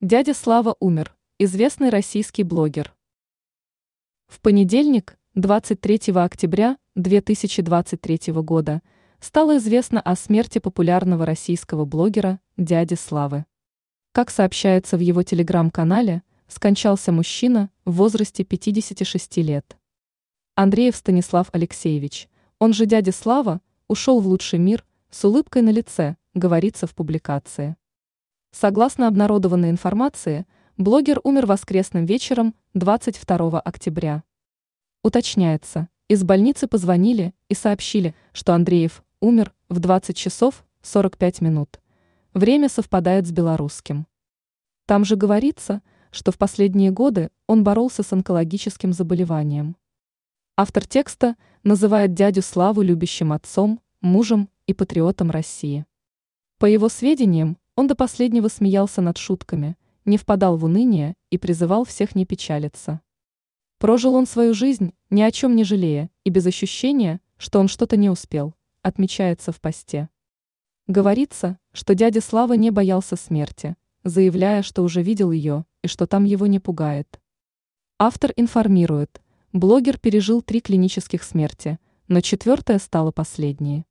Дядя Слава умер, известный российский блогер. В понедельник, 23 октября 2023 года, стало известно о смерти популярного российского блогера Дяди Славы. Как сообщается в его телеграм-канале, скончался мужчина в возрасте 56 лет. Андреев Станислав Алексеевич, он же Дядя Слава, ушел в лучший мир с улыбкой на лице, говорится в публикации. Согласно обнародованной информации, блогер умер воскресным вечером 22 октября. Уточняется, из больницы позвонили и сообщили, что Андреев умер в 20 часов 45 минут. Время совпадает с белорусским. Там же говорится, что в последние годы он боролся с онкологическим заболеванием. Автор текста называет дядю Славу любящим отцом, мужем и патриотом России. По его сведениям, он до последнего смеялся над шутками, не впадал в уныние и призывал всех не печалиться. Прожил он свою жизнь, ни о чем не жалея, и без ощущения, что он что-то не успел, отмечается в посте. Говорится, что дядя Слава не боялся смерти, заявляя, что уже видел ее и что там его не пугает. Автор информирует, блогер пережил 3 клинических смерти, но 4-я стала последней.